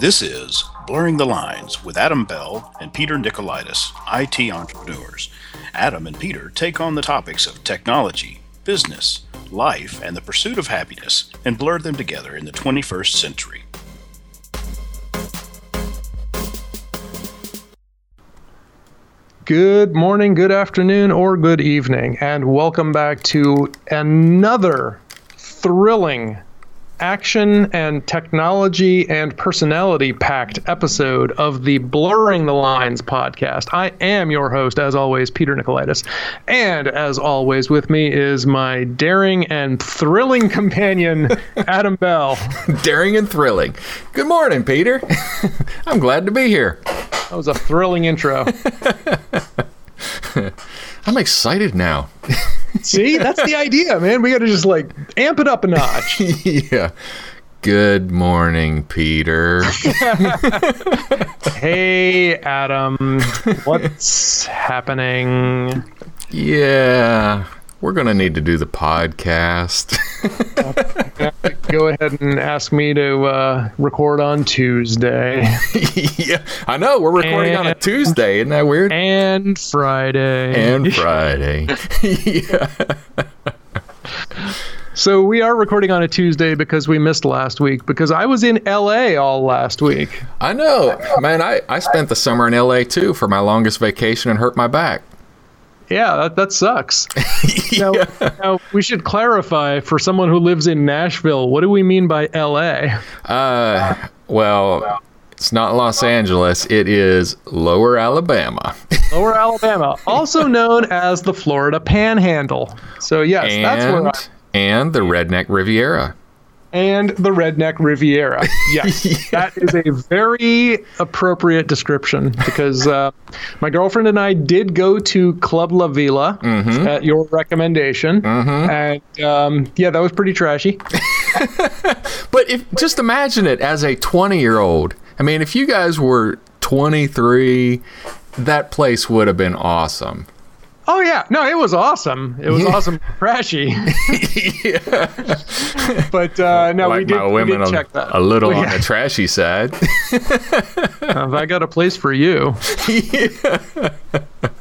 This is Blurring the Lines with Adam Bell and Peter Nicolaitis, IT entrepreneurs. Adam and Peter take on the topics of technology, business, life, and the pursuit of happiness, and blur them together in the 21st century. Good morning, good afternoon, or good evening, and welcome back to another thrilling action and technology and personality-packed episode of the Blurring the Lines podcast. I am your host, as always, Peter Nicolaitis, and as always with me is my daring and thrilling companion, Adam Bell. Daring and thrilling. Good morning, Peter. I'm glad to be here. That was a thrilling intro. I'm excited now. See, that's the idea, man. We got to just amp it up a notch. Yeah. Good morning, Peter. Hey, Adam. What's happening? Yeah. We're going to need to do the podcast. Go ahead and ask me to record on Tuesday. Yeah, I know. We're recording on a Tuesday. Isn't that weird? And Friday. And Friday. Yeah. So we are recording on a Tuesday because we missed last week because I was in L.A. all last week. I know. Man, I spent the summer in L.A. too for my longest vacation and hurt my back. Yeah, that sucks. Now, yeah. Now, we should clarify for someone who lives in Nashville, what do we mean by LA? Well, it's not Los Angeles. It is Lower Alabama. Lower Alabama, also known as the Florida Panhandle. So, yes, that's where and the Redneck Riviera. And the Redneck Riviera. Yes, yeah. That is a very appropriate description because my girlfriend and I did go to Club La Villa at your recommendation. And yeah, that was pretty trashy. But just imagine it as a 20-year-old. I mean, if you guys were 23, that place would have been awesome. Oh, yeah. No, it was awesome. It was awesome. Trashy. Yeah. But no, we did check that. A little on the trashy side. I got a place for you. Yeah.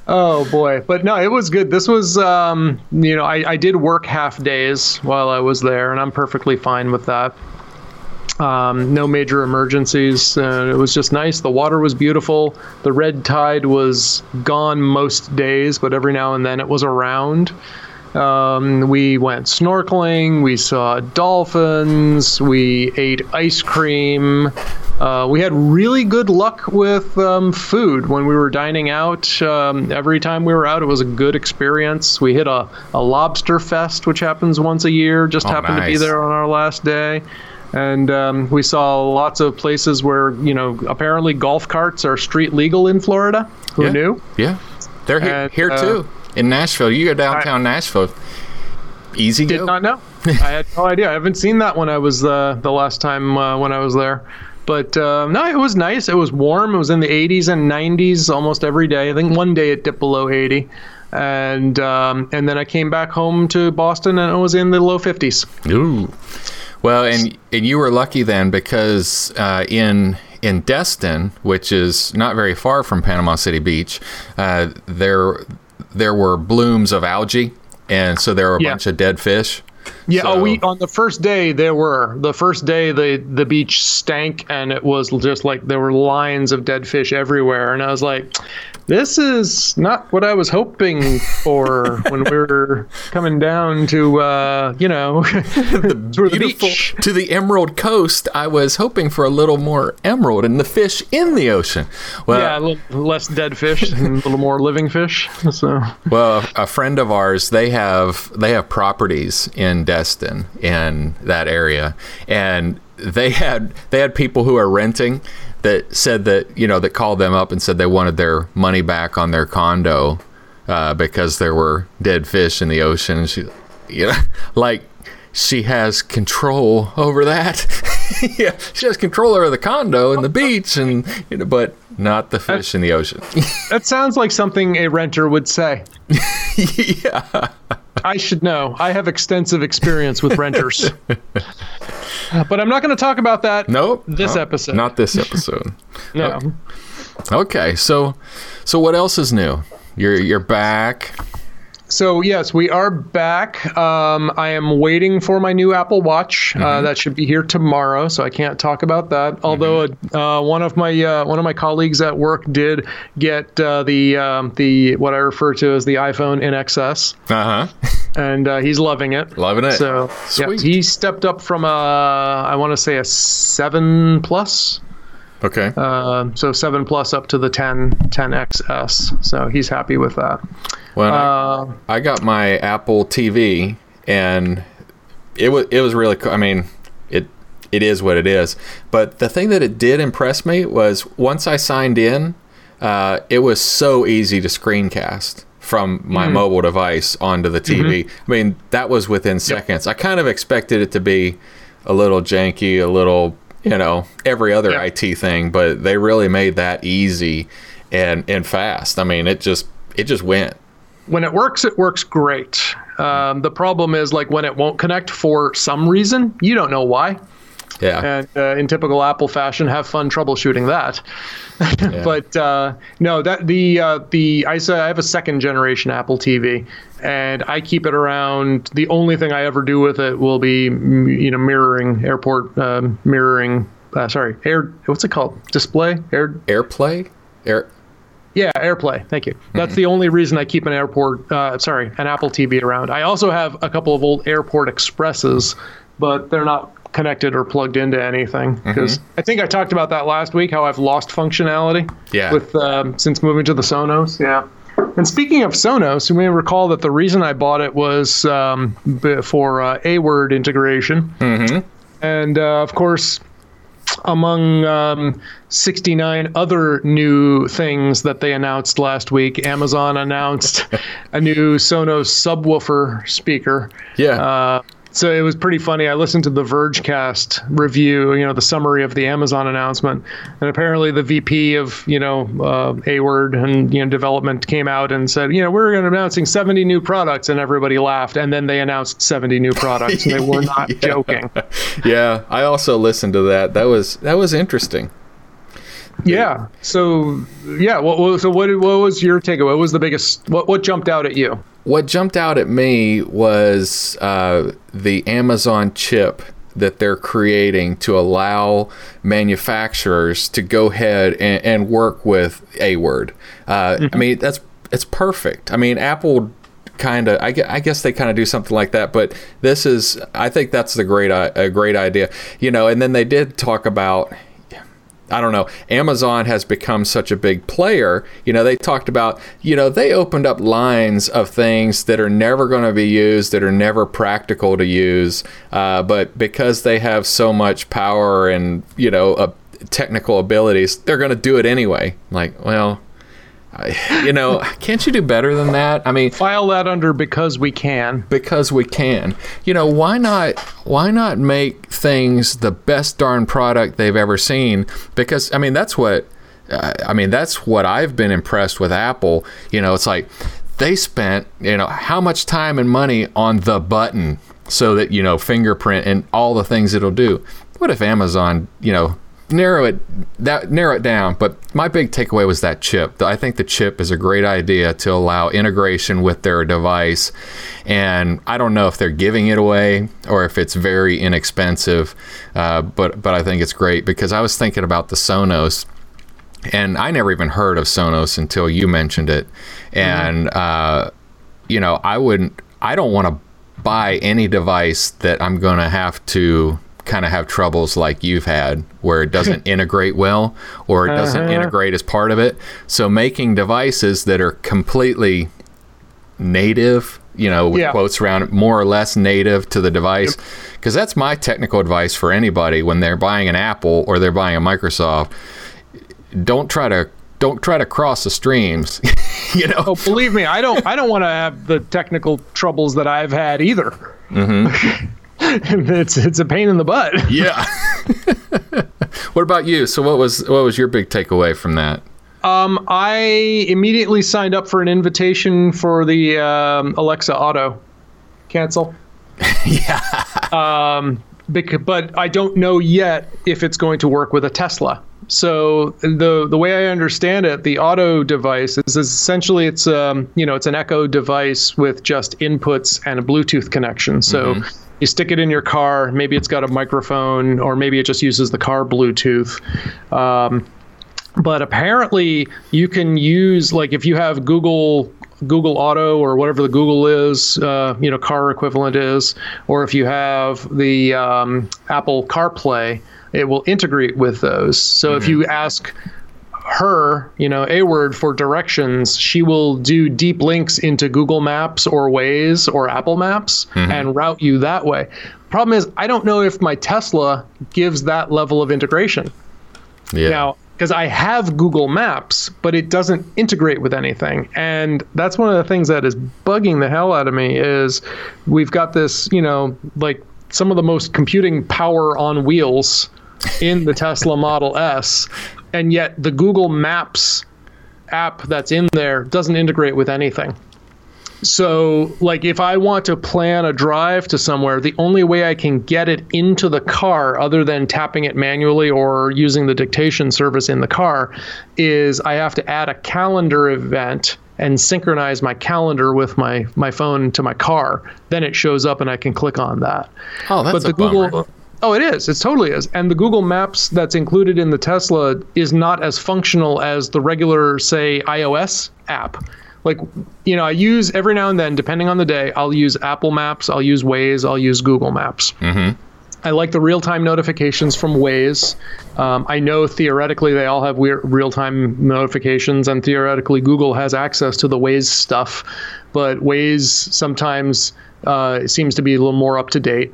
Oh, boy. But no, it was good. This was, I did work half days while I was there, and I'm perfectly fine with that. No major emergencies. It was just nice. The water was beautiful. The red tide was gone most days, but every now and then it was around. We went snorkeling. We saw dolphins. We ate ice cream. We had really good luck with food when we were dining out. Every time we were out, it was a good experience. We hit a lobster fest, which happens once a year. Just happened to be there on our last day. And we saw lots of places where, apparently golf carts are street legal in Florida. Who knew? Yeah. They're here too, in Nashville. You go downtown Nashville. Easy go. Did not know. I had no idea. I haven't seen that when I was the last time when I was there. But no, it was nice. It was warm. It was in the 80s and 90s almost every day. I think one day it dipped below 80. And then I came back home to Boston and it was in the low 50s. Ooh. Well, and you were lucky then because in Destin, which is not very far from Panama City Beach, there were blooms of algae, and so there were a bunch of dead fish. Yeah, so. On the first day there were. The first day the beach stank, and it was just there were lines of dead fish everywhere, and I was like, this is not what I was hoping for when we were coming down to, the beautiful beach. To the Emerald Coast, I was hoping for a little more emerald and the fish in the ocean. Well, yeah, a little less dead fish and a little more living fish. So, well, a friend of ours, they have properties in Destin in that area, and they had people who are renting that said that, that called them up and said they wanted their money back on their condo because there were dead fish in the ocean. And she has control over that. Yeah, she has control over the condo and the beach, and but not the fish in the ocean. That sounds like something a renter would say. Yeah. I should know. I have extensive experience with renters. But I'm not going to talk about that episode. Not this episode. No. Okay. So what else is new? You're back. So, yes, we are back. I am waiting for my new Apple Watch. Mm-hmm. That should be here tomorrow, so I can't talk about that. Although one of my colleagues at work did get the what I refer to as the iPhone XS. And he's loving it. Loving it. So, sweet. Yeah, he stepped up from I want to say a 7 Plus. Okay. So 7 Plus up to the 10 XS. So he's happy with that. Well, I got my Apple TV, and it was really cool. I mean, it is what it is. But the thing that it did impress me was once I signed in, it was so easy to screencast from my mobile device onto the TV. Mm-hmm. I mean, that was within seconds. Yep. I kind of expected it to be a little janky, a little... you know, every other IT thing, but they really made that easy and fast. I mean, it just went. When it works great. The problem is, like, when it won't connect for some reason, you don't know why. Yeah. And in typical Apple fashion, have fun troubleshooting that. Yeah. But no, that I have a second generation Apple TV, and I keep it around. The only thing I ever do with it will be, you know, AirPlay. Yeah, AirPlay. Thank you. That's the only reason I keep an Apple TV around. I also have a couple of old Airport Expresses, but they're not connected or plugged into anything, because I think I talked about that last week, how I've lost functionality with since moving to the Sonos. Yeah. And speaking of Sonos, you may recall that the reason I bought it was for A-word integration. And of course, among 69 other new things that they announced last week, Amazon announced a new Sonos subwoofer speaker. Yeah. So it was pretty funny. I listened to the Vergecast review, you know, the summary of the Amazon announcement, and apparently the VP of, you know, A-Word and, you know, development came out and said, you know, we're going to be announcing 70 new products, and everybody laughed, and then they announced 70 new products, and they were not joking. Yeah, I also listened to that. That was interesting. Yeah. So, yeah. So what was your takeaway? What was the biggest? What jumped out at you? What jumped out at me was the Amazon chip that they're creating to allow manufacturers to go ahead and work with A-Word. I mean, it's perfect. I mean, Apple kind of, I guess they kind of do something like that, but this is, I think that's a great idea. You know, and then they did talk about, I don't know, Amazon has become such a big player. You know, they talked about, you know, they opened up lines of things that are never going to be used, that are never practical to use. But because they have so much power and, you know, technical abilities, they're going to do it anyway. Like, well, you know, can't you do better than that? I mean, file that under because we can. Because we can. You know, why not make things the best darn product they've ever seen? Because I mean, that's what I've been impressed with Apple. You know, it's like they spent, you know, how much time and money on the button so that, you know, fingerprint and all the things it'll do. What if Amazon, you know, narrow it down? But my big takeaway was that chip. I think the chip is a great idea to allow integration with their device, and I don't know if they're giving it away or if it's very inexpensive, but I think it's great, because I was thinking about the Sonos, and I never even heard of Sonos until you mentioned it. And you know, I don't want to buy any device that I'm gonna have to kind of have troubles like you've had, where it doesn't integrate well, or it doesn't integrate as part of it. So making devices that are completely native, you know, with quotes around it, more or less native to the device, because that's my technical advice for anybody when they're buying an Apple or they're buying a Microsoft. Don't try to cross the streams. You know, believe me, I don't want to have the technical troubles that I've had either. It's a pain in the butt. Yeah. What about you? So what was your big takeaway from that? I immediately signed up for an invitation for the Alexa Auto cancel. Yeah. But I don't know yet if it's going to work with a Tesla. So the way I understand it, the auto device is essentially it's an Echo device with just inputs and a Bluetooth connection. So you stick it in your car. Maybe it's got a microphone, or maybe it just uses the car Bluetooth. But apparently, you can use, like, if you have Google Auto or whatever the Google is, car equivalent is, or if you have the Apple CarPlay, it will integrate with those. So if you ask her, a word for directions, she will do deep links into Google Maps or Waze or Apple Maps and route you that way. Problem is, I don't know if my Tesla gives that level of integration. Yeah. Now, because I have Google Maps, but it doesn't integrate with anything. And that's one of the things that is bugging the hell out of me is we've got this, like some of the most computing power on wheels in the Tesla Model S. And yet the Google Maps app that's in there doesn't integrate with anything. So, like, if I want to plan a drive to somewhere, the only way I can get it into the car, other than tapping it manually or using the dictation service in the car, is I have to add a calendar event and synchronize my calendar with my phone to my car. Then it shows up and I can click on that. Oh, that's a bummer. Oh, it is. It totally is. And the Google Maps that's included in the Tesla is not as functional as the regular, say, iOS app. Like, I use every now and then, depending on the day, I'll use Apple Maps, I'll use Waze, I'll use Google Maps. I like the real-time notifications from Waze. I know theoretically they all have real-time notifications, and theoretically Google has access to the Waze stuff. But Waze sometimes seems to be a little more up-to-date.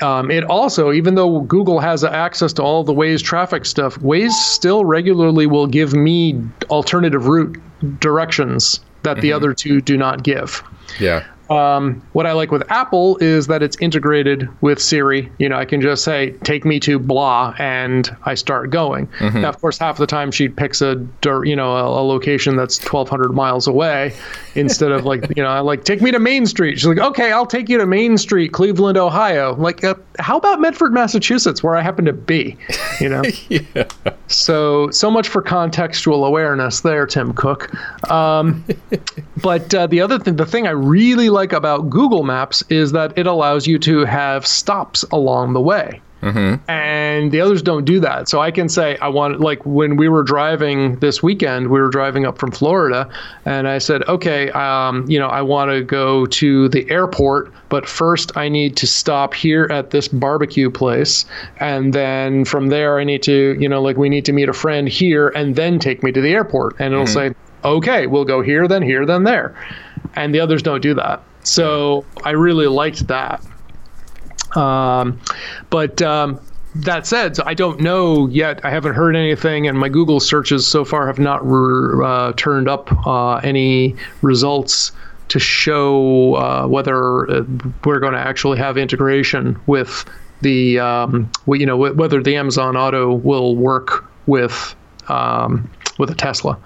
It also, even though Google has access to all the Waze traffic stuff, Waze still regularly will give me alternative route directions that the other two do not give. Yeah. What I like with Apple is that it's integrated with Siri. I can just say, take me to blah, and I start going. Now, of course, half the time she picks a location that's 1,200 miles away instead of like, take me to Main Street. She's like, okay, I'll take you to Main Street, Cleveland, Ohio. Like, how about Medford, Massachusetts, where I happen to be, Yeah. So much for contextual awareness there, Tim Cook. But the thing I really like about Google Maps is that it allows you to have stops along the way. And the others don't do that. So I can say, when we were driving this weekend, we were driving up from Florida, and I said, okay, I want to go to the airport, but first I need to stop here at this barbecue place. And then from there, I need to, we need to meet a friend here and then take me to the airport. And it'll say, okay, we'll go here, then there. And the others don't do that. So I really liked that. That said, I don't know yet. I haven't heard anything, and my Google searches so far have not turned up any results to show whether we're going to actually have integration with the, whether the Amazon Auto will work with a Tesla.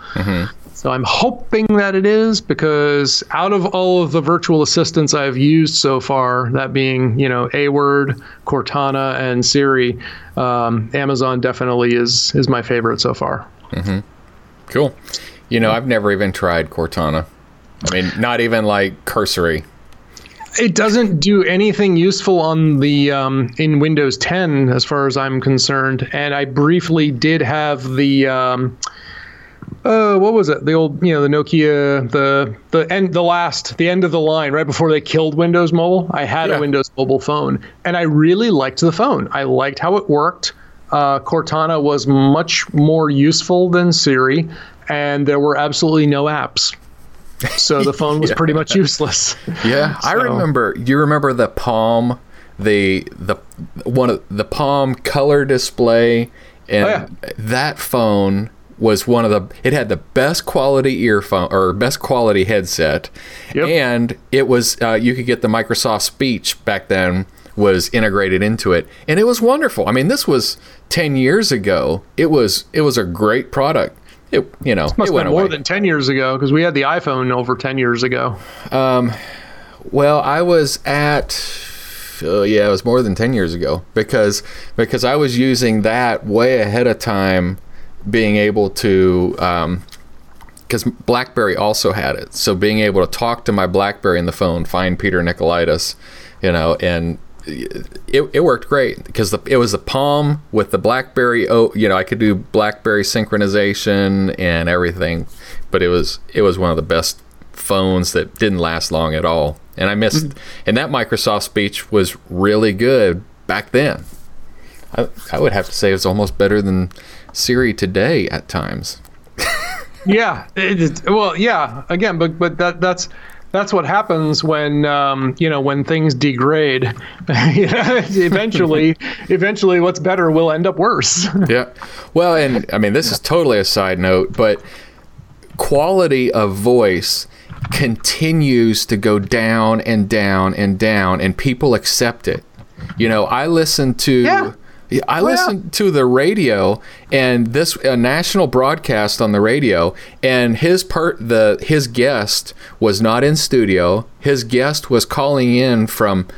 So I'm hoping that it is, because out of all of the virtual assistants I've used so far, that being, A-Word, Cortana, and Siri, Amazon definitely is my favorite so far. Cool. I've never even tried Cortana. I mean, not even like cursory. It doesn't do anything useful on the in Windows 10, as far as I'm concerned. And I briefly did have the... what was it? The old, the Nokia, the end of the line, right before they killed Windows Mobile. I had a Windows Mobile phone, and I really liked the phone. I liked how it worked. Cortana was much more useful than Siri, and there were absolutely no apps. So the phone was pretty much useless. I remember. You remember the Palm, the one of the Palm color display, and that phone was one of the, it had the best quality earphone or best quality headset. And it was, you could get the Microsoft Speech back then was integrated into it. And it was wonderful. I mean, this was 10 years ago. It was a great product. It must have been more than 10 years ago, because we had the iPhone over 10 years ago. I was at yeah, it was more than 10 years ago because I was using that way ahead of time, being able to, because BlackBerry also had it. So being able to talk to my BlackBerry in the phone, find Peter Nicolaitis, you know, and it worked great because it was the Palm with the BlackBerry. Oh, you know, I could do BlackBerry synchronization and everything, but it was one of the best phones that didn't last long at all. And I missed, and that Microsoft speech was really good back then. I would have to say it was almost better than Siri today at times. Yeah, well, yeah. Again, but that's what happens when you know, when things degrade. eventually, what's better will end up worse. Yeah. Well, and I mean, this is totally a side note, but quality of voice continues to go down and down and down, and people accept it. You know, I listen to listen to the radio, and this a national broadcast on the radio, and his guest was not in studio. His guest was calling in from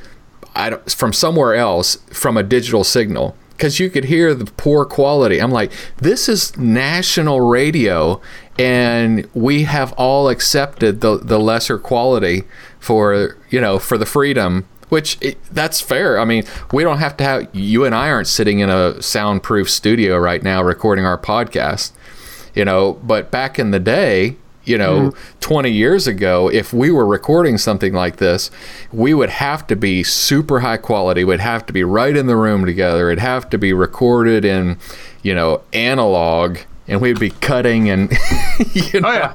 somewhere else, from a digital signal, because you could hear the poor quality. I'm like, this is national radio, and we have all accepted the lesser quality for the freedom, which that's fair. I mean, we don't have to have, you and I aren't sitting in a soundproof studio right now recording our podcast, you know, but back in the day, you know, 20 years ago, if we were recording something like this, we would have to be super high quality. We'd have to be right in the room together. It'd have to be recorded in, you know, analog, and we'd be cutting and, you know,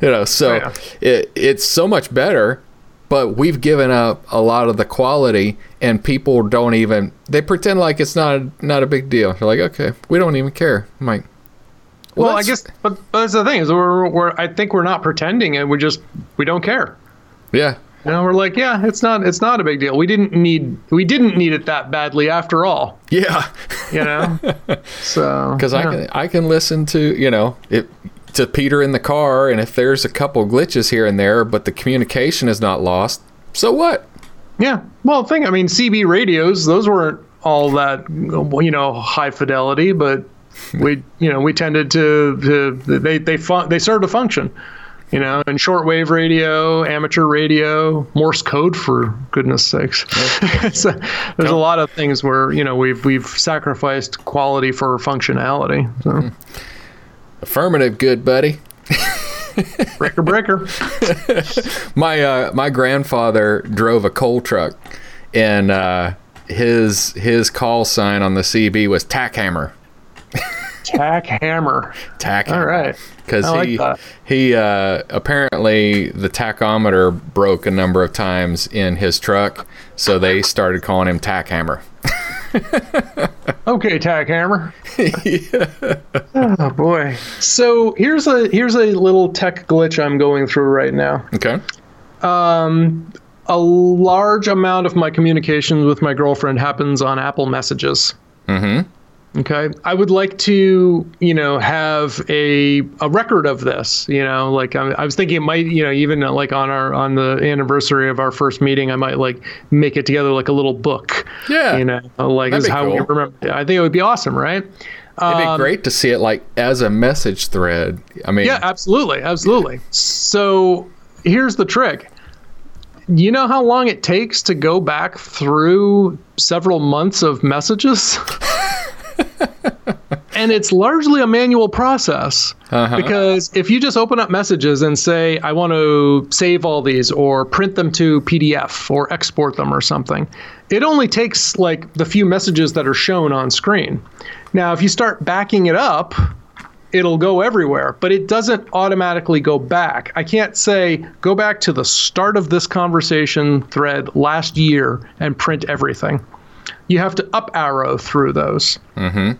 It's so much better, but we've given up a lot of the quality, and people don't even, they pretend like it's not a big deal. They're like, okay, we don't even care. I'm like, well I guess, but that's the thing is we're I think we're not pretending, and we don't care. Yeah. You know, we're like, yeah, it's not a big deal. We didn't need it that badly after all. Yeah. You know? So. Because I can listen to, you know, to Peter in the car, and if there's a couple glitches here and there, but the communication is not lost, so what? Yeah. Well, CB radios, those weren't all that, you know, high fidelity, but we tended to they served a function. You know, and shortwave radio, amateur radio, Morse code, for goodness sakes. So there's a lot of things where, you know, we've sacrificed quality for functionality. So. Affirmative, good buddy. breaker. My grandfather drove a coal truck, and his call sign on the CB was Tack Hammer. Tack hammer. All right, because he apparently the tachometer broke a number of times in his truck, so they started calling him Tack Hammer. Okay, Tack Hammer. Yeah. Oh boy. So here's a little tech glitch I'm going through right now. Okay. A large amount of my communications with my girlfriend happens on Apple Messages. Mm-hmm. Okay. I would like to, you know, have a record of this, you know, like I was thinking it might, you know, even like on the anniversary of our first meeting, I might like make it together like a little book. Yeah. You know, like is how we remember. I think it would be awesome, right? It'd be great to see it like as a message thread. I mean, yeah, absolutely. Absolutely. Yeah. So here's the trick. You know how long it takes to go back through several months of messages? And it's largely a manual process, because if you just open up messages and say, I want to save all these or print them to PDF or export them or something, it only takes like the few messages that are shown on screen. Now, if you start backing it up, it'll go everywhere, but it doesn't automatically go back. I can't say, go back to the start of this conversation thread last year and print everything. You have to up arrow through those. Mm-hmm.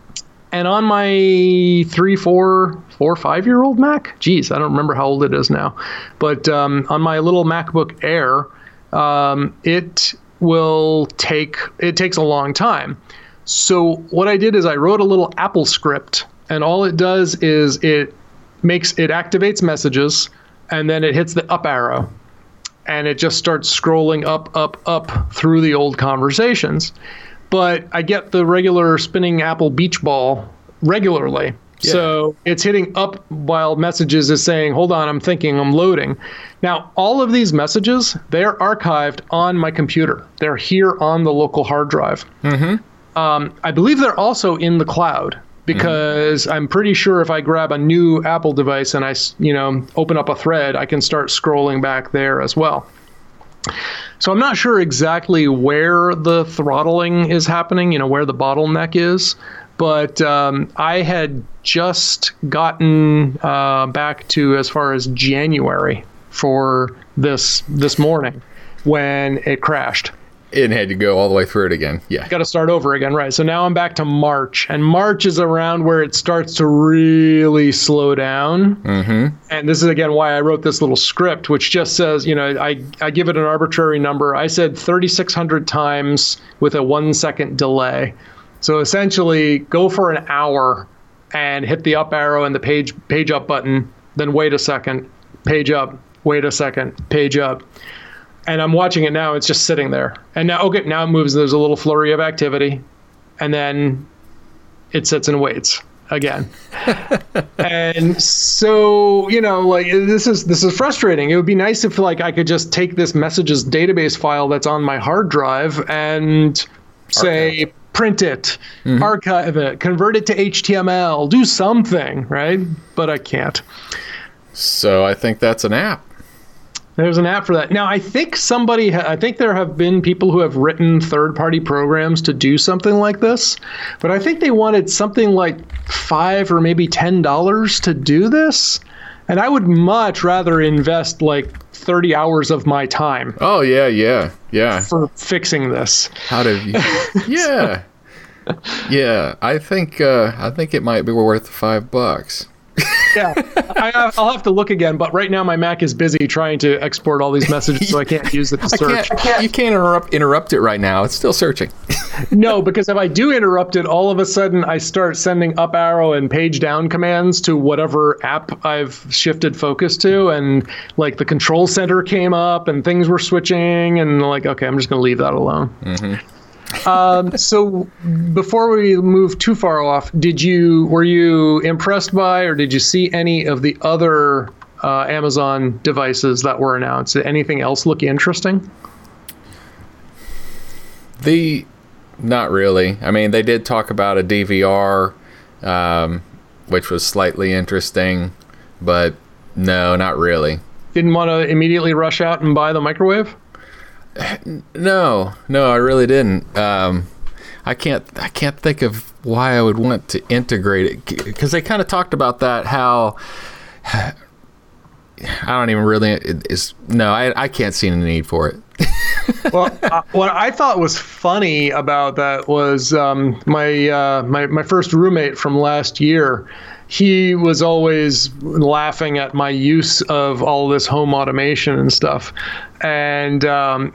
And on my 4, 5-year-old Mac, geez, I don't remember how old it is now, but on my little MacBook Air, it takes a long time. So what I did is I wrote a little Apple script, and all it does is it activates messages, and then it hits the up arrow. and it just starts scrolling up through the old conversations. But I get the regular spinning Apple beach ball regularly. Yeah. So it's hitting up while messages is saying, hold on, I'm thinking, I'm loading. Now, all of these messages, they're archived on my computer. They're here on the local hard drive. Mm-hmm. I believe they're also in the cloud, because mm-hmm. I'm pretty sure if I grab a new Apple device and I, open up a thread, I can start scrolling back there as well. So I'm not sure exactly where the throttling is happening, where the bottleneck is. But I had just gotten back to as far as January for this morning when it crashed. It had to go all the way through it again. Yeah. Got to start over again. Right. So now I'm back to March. And March is around where it starts to really slow down. Mm-hmm. And this is, again, why I wrote this little script, which just says, I give it an arbitrary number. I said 3,600 times with a 1-second delay. So essentially, go for an hour and hit the up arrow and the page up button, then wait a second, page up, wait a second, page up. And I'm watching it now. It's just sitting there. And now, okay, now it moves. There's a little flurry of activity. And then it sits and waits again. And so, this is frustrating. It would be nice if, I could just take this messages database file that's on my hard drive and say... Okay. Print it, mm-hmm. archive it, convert it to HTML, do something, right? But I can't. So I think that's an app. There's an app for that. Now, I think there have been people who have written third-party programs to do something like this, but I think they wanted something like $5 or maybe $10 to do this. And I would much rather invest 30 hours of my time. Oh, yeah. For fixing this. How do you... Yeah. Yeah. I think it might be worth $5. Yeah. I'll have to look again, but right now my Mac is busy trying to export all these messages, so I can't use it to search. You can't interrupt it right now. It's still searching. No, because if I do interrupt it, all of a sudden I start sending up arrow and page down commands to whatever app I've shifted focus to, and the control center came up and things were switching, and okay, I'm just going to leave that alone. Mm-hmm. So before we move too far off, were you impressed by, or did you see any of the other Amazon devices that were announced? Did anything else look interesting? Not really. I mean, they did talk about a DVR, which was slightly interesting, but no, not really. Didn't want to immediately rush out and buy the microwave? No, I really didn't. I can't think of why I would want to integrate it, because they kind of talked about that. How I don't even really is. No, I can't see any need for it. Well, what I thought was funny about that was my first roommate from last year. He was always laughing at my use of all this home automation and stuff. And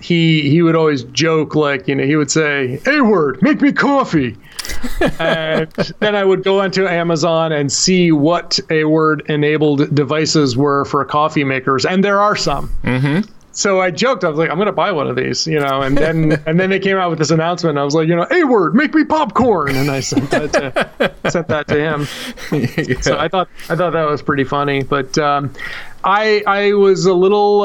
he would always joke, he would say, "A-word, make me coffee." And then I would go onto Amazon and see what A-word-enabled devices were for coffee makers. And there are some. Mm-hmm. So I joked, I was I'm going to buy one of these, and then they came out with this announcement. And I was A-word, make me popcorn. And I sent that to him. Yeah. So I thought that was pretty funny. But I was a little,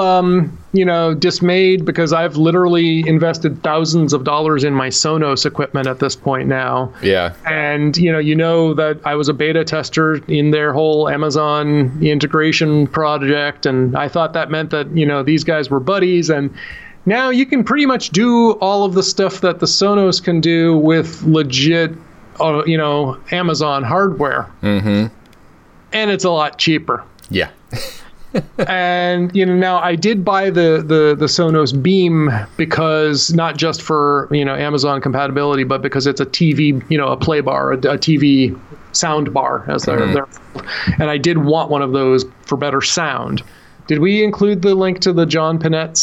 dismayed, because I've literally invested thousands of dollars in my Sonos equipment at this point now. Yeah. And, that I was a beta tester in their whole Amazon integration project. And I thought that meant that, these guys were buddies. And now you can pretty much do all of the stuff that the Sonos can do with legit, Amazon hardware. Mm-hmm. And it's a lot cheaper. Yeah. And now I did buy the Sonos Beam, because not just for Amazon compatibility, but because it's a TV, a play bar, a TV sound bar, as they're called. And I did want one of those for better sound. Did we include the link to the John Panette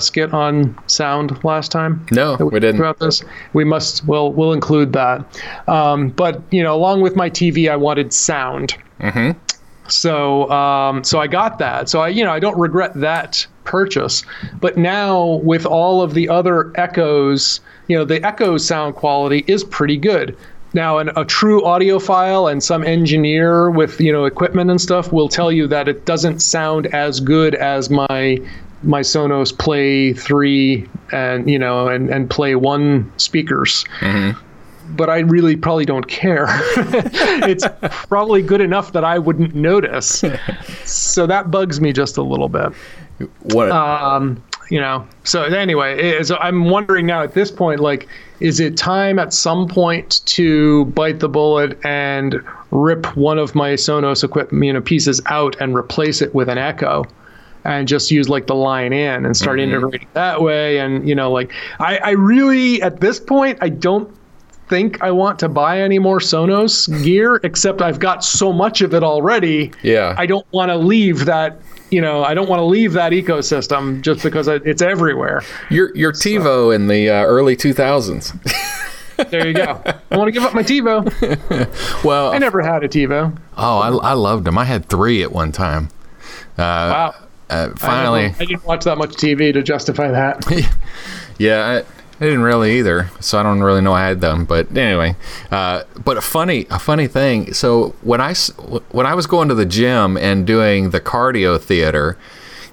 skit on sound last time? No, we didn't. About this, we must. Well, we'll include that. But along with my TV, I wanted sound. Mm-hmm. So I got that. So I don't regret that purchase. But now with all of the other Echoes, the Echo sound quality is pretty good. Now, a true audiophile and some engineer with equipment and stuff will tell you that it doesn't sound as good as my Sonos Play 3 and and Play 1 speakers. Mm-hmm. But I really probably don't care. It's probably good enough that I wouldn't notice. So that bugs me just a little bit. What? So anyway, I'm wondering now at this point, is it time at some point to bite the bullet and rip one of my Sonos equipment pieces out and replace it with an Echo? And just use the line in and start integrating that way. And, I really, at this point, I don't think I want to buy any more Sonos gear, except I've got so much of it already. Yeah. I don't want to leave that, I don't want to leave that ecosystem just because it's everywhere. You're TiVo in the early 2000s. There you go. I want to give up my TiVo. Well, I never had a TiVo. Oh, I loved them. I had 3 at one time. Wow. Finally, I didn't watch that much TV to justify that. Yeah, I didn't really either, so I don't really know I had them. But anyway, but a funny thing. So when I was going to the gym and doing the cardio theater,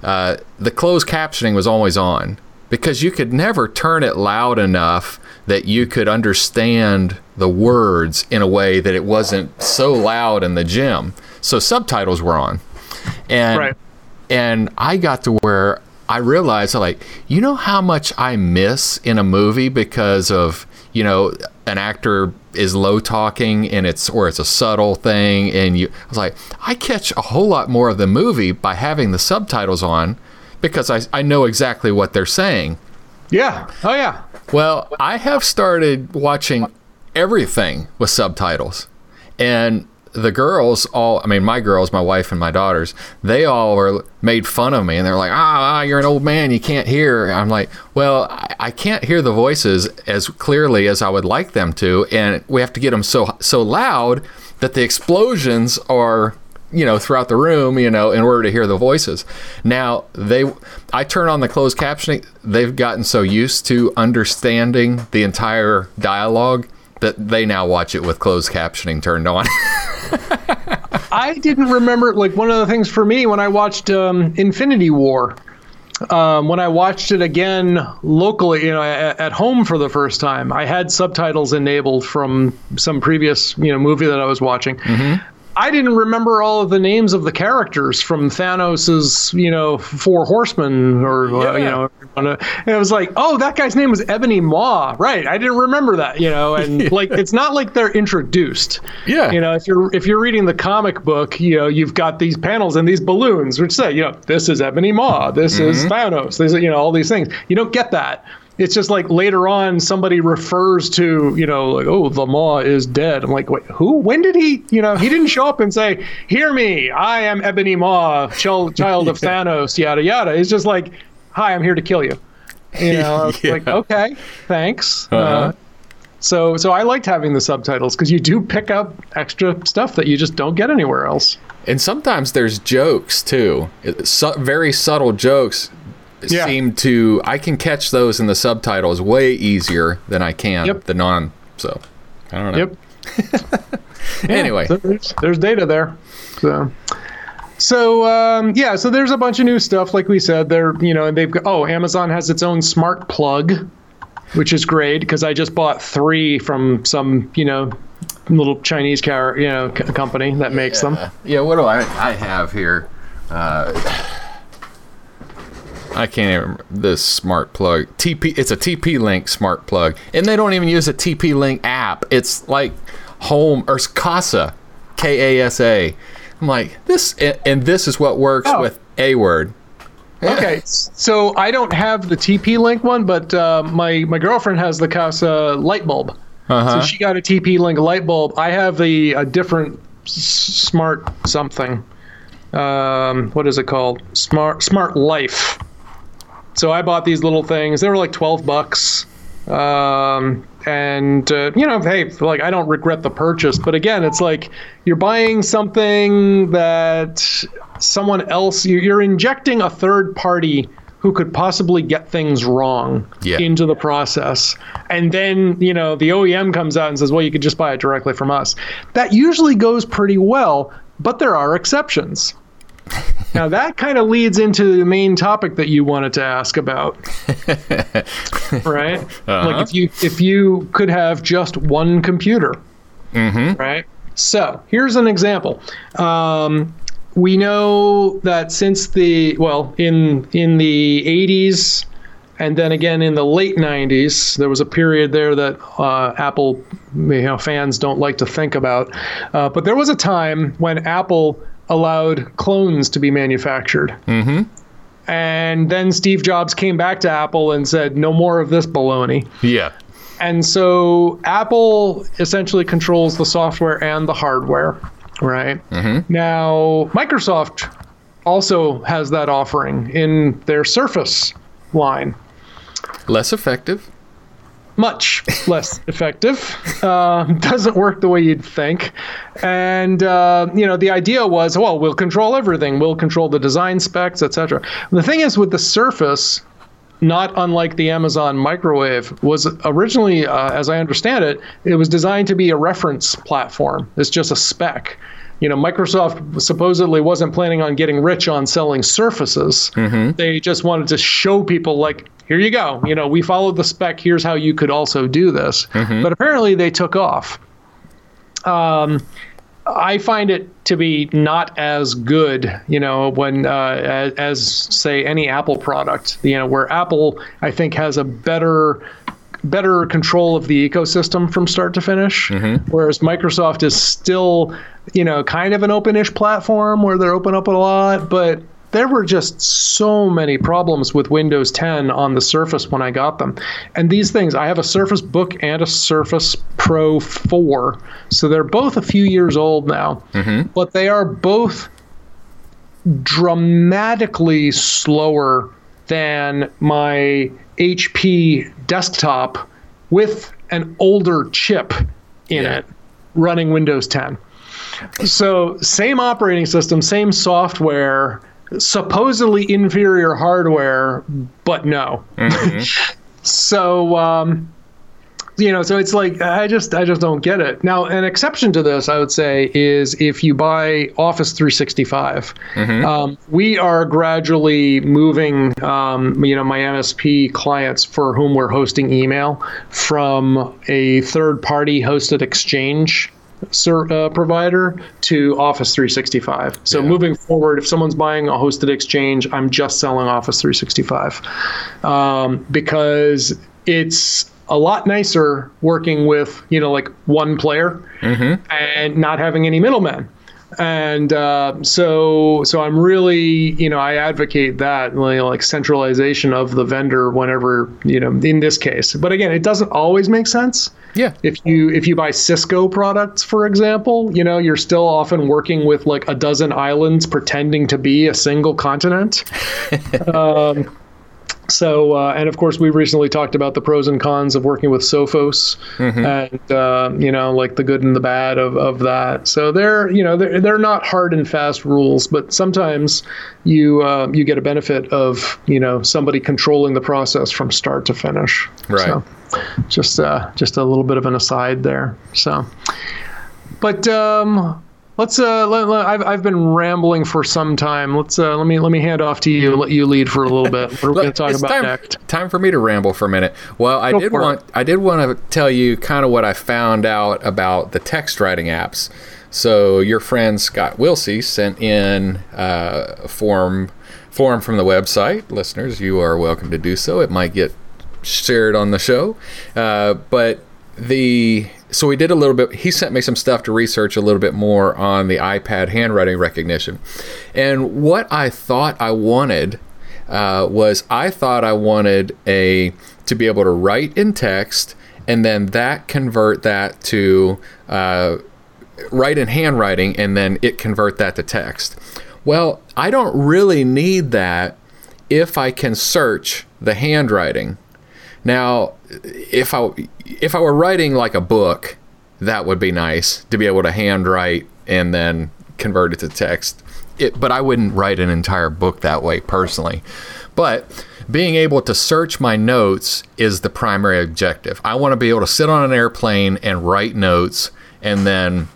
the closed captioning was always on because you could never turn it loud enough that you could understand the words in a way that it wasn't so loud in the gym. So subtitles were on, and. Right. And I got to where I realized, how much I miss in a movie because of, an actor is low talking and it's a subtle thing. And I catch a whole lot more of the movie by having the subtitles on because I know exactly what they're saying. Yeah. Oh, yeah. Well, I have started watching everything with subtitles. And the girls my girls, my wife and my daughters, they all were made fun of me and they're like, you're an old man, you can't hear. I'm like, well, I can't hear the voices as clearly as I would like them to. And we have to get them so loud that the explosions are, throughout the room, in order to hear the voices. Now I turn on the closed captioning. They've gotten so used to understanding the entire dialogue that they now watch it with closed captioning turned on. I didn't remember, one of the things for me when I watched Infinity War, when I watched it again locally, at home for the first time, I had subtitles enabled from some previous, movie that I was watching. Mm-hmm. I didn't remember all of the names of the characters from Thanos's, 4 Horsemen or, and it was like, oh, that guy's name was Ebony Maw. Right. I didn't remember that, and it's not like they're introduced. Yeah. If you're reading the comic book, you've got these panels and these balloons, which say, this is Ebony Maw. This is Thanos. This is, all these things. You don't get that. It's just later on somebody refers to, the Maw is dead. I'm like, wait, who? When did he, he didn't show up and say, hear me, I am Ebony Maw, child of Thanos, yada, yada. It's just hi, I'm here to kill you. Yeah. Okay, thanks. Uh-huh. So I liked having the subtitles because you do pick up extra stuff that you just don't get anywhere else. And sometimes there's jokes too, very subtle jokes. Yeah. I can catch those in the subtitles way easier than I can the non. So I don't know. Yep. Anyway, there's data there. So there's a bunch of new stuff. Like we said, they've got, Amazon has its own smart plug, which is great because I just bought 3 from some, little Chinese car, company that makes them. Yeah. What do I have here? I can't even this smart plug. It's a TP-Link smart plug. And they don't even use a TP-Link app. It's home or Kasa, Kasa. I'm like, this and this is what works with a word. Yeah. Okay. So I don't have the TP-Link one, but my girlfriend has the Kasa light bulb. Uh-huh. So she got a TP-Link light bulb. I have a different smart something. What is it called? Smart Life. So I bought these little things. They were $12. And, you know, hey, like, I don't regret the purchase. But again, it's like you're buying something that someone else, you're injecting a third party who could possibly get things wrong into the process. And then, you know, the OEM comes out and says, well, you could just buy it directly from us. That usually goes pretty well, but there are exceptions. Now, that kind of leads into the main topic that you wanted to ask about, right? Uh-huh. Like if you could have just one computer, mm-hmm. right? So here's an example. We know that since in the 80s and then again in the late 90s, there was a period there that Apple fans don't like to think about. But there was a time when Apple allowed clones to be manufactured. Mm-hmm. And then Steve Jobs came back to Apple and said, no more of this baloney. Yeah. And so Apple essentially controls the software and the hardware, right? Mm-hmm. Now, Microsoft also has that offering in their Surface line. Less effective. Much less effective. Doesn't work the way you'd think. And, you know, the idea was, well, we'll control everything. We'll control the design specs, etc. The thing is with the Surface, not unlike the Amazon microwave, was originally, as I understand it, it was designed to be a reference platform. It's just a spec. You know, Microsoft supposedly wasn't planning on getting rich on selling Surfaces. Mm-hmm. They just wanted to show people, like, here you go. You know, we followed the spec. Here's how you could also do this. Mm-hmm. But apparently they took off. I find it to be not as good, you know, when as say any Apple product, you know, where Apple, I think, has a better control of the ecosystem from start to finish, mm-hmm. whereas Microsoft is still, you know, kind of an open-ish platform where they're open up a lot, but there were just so many problems with Windows 10 on the Surface when I got them. And these things, I have a Surface Book and a Surface Pro 4, so they're both a few years old now, mm-hmm. but they are both dramatically slower than my HP desktop with an older chip in it running Windows 10. So same operating system, same software, supposedly inferior hardware, but no. Mm-hmm. So, you know, so it's like, I just don't get it. Now, an exception to this, I would say, is if you buy Office 365. Mm-hmm. We are gradually moving, you know, my MSP clients for whom we're hosting email from a third-party hosted Exchange provider to Office 365. So moving forward, if someone's buying a hosted Exchange, I'm just selling Office 365 because it's a lot nicer working with, you know, like one player mm-hmm. and not having any middlemen. And so I'm really, you know, I advocate that, like centralization of the vendor whenever, you know, in this case. But again, it doesn't always make sense. Yeah. If you buy Cisco products, for example, you know, you're still often working with like a dozen islands pretending to be a single continent. So, and of course, we recently talked about the pros and cons of working with Sophos mm-hmm. and, you know, like the good and the bad of that. So they're, you know, they're not hard and fast rules, but sometimes you get a benefit of, you know, somebody controlling the process from start to finish. Right. So just a little bit of an aside there. So, but, let's I've been rambling for some time. Let's let me hand off to you. Let you lead for a little bit. What are we going to talk about next? Time for me to ramble for a minute. Well, I did want to tell you kind of what I found out about the text writing apps. So your friend Scott Wilsey sent in a form from the website. Listeners, you are welcome to do so. It might get shared on the show, So we did a little bit. He sent me some stuff to research a little bit more on the iPad handwriting recognition. And what I thought I wanted to be able to write in text and then that convert that to write in handwriting and then it convert that to text. Well, I don't really need that if I can search the handwriting. Now, if I were writing like a book, that would be nice to be able to handwrite and then convert it to text. But I wouldn't write an entire book that way personally. But being able to search my notes is the primary objective. I want to be able to sit on an airplane and write notes, and then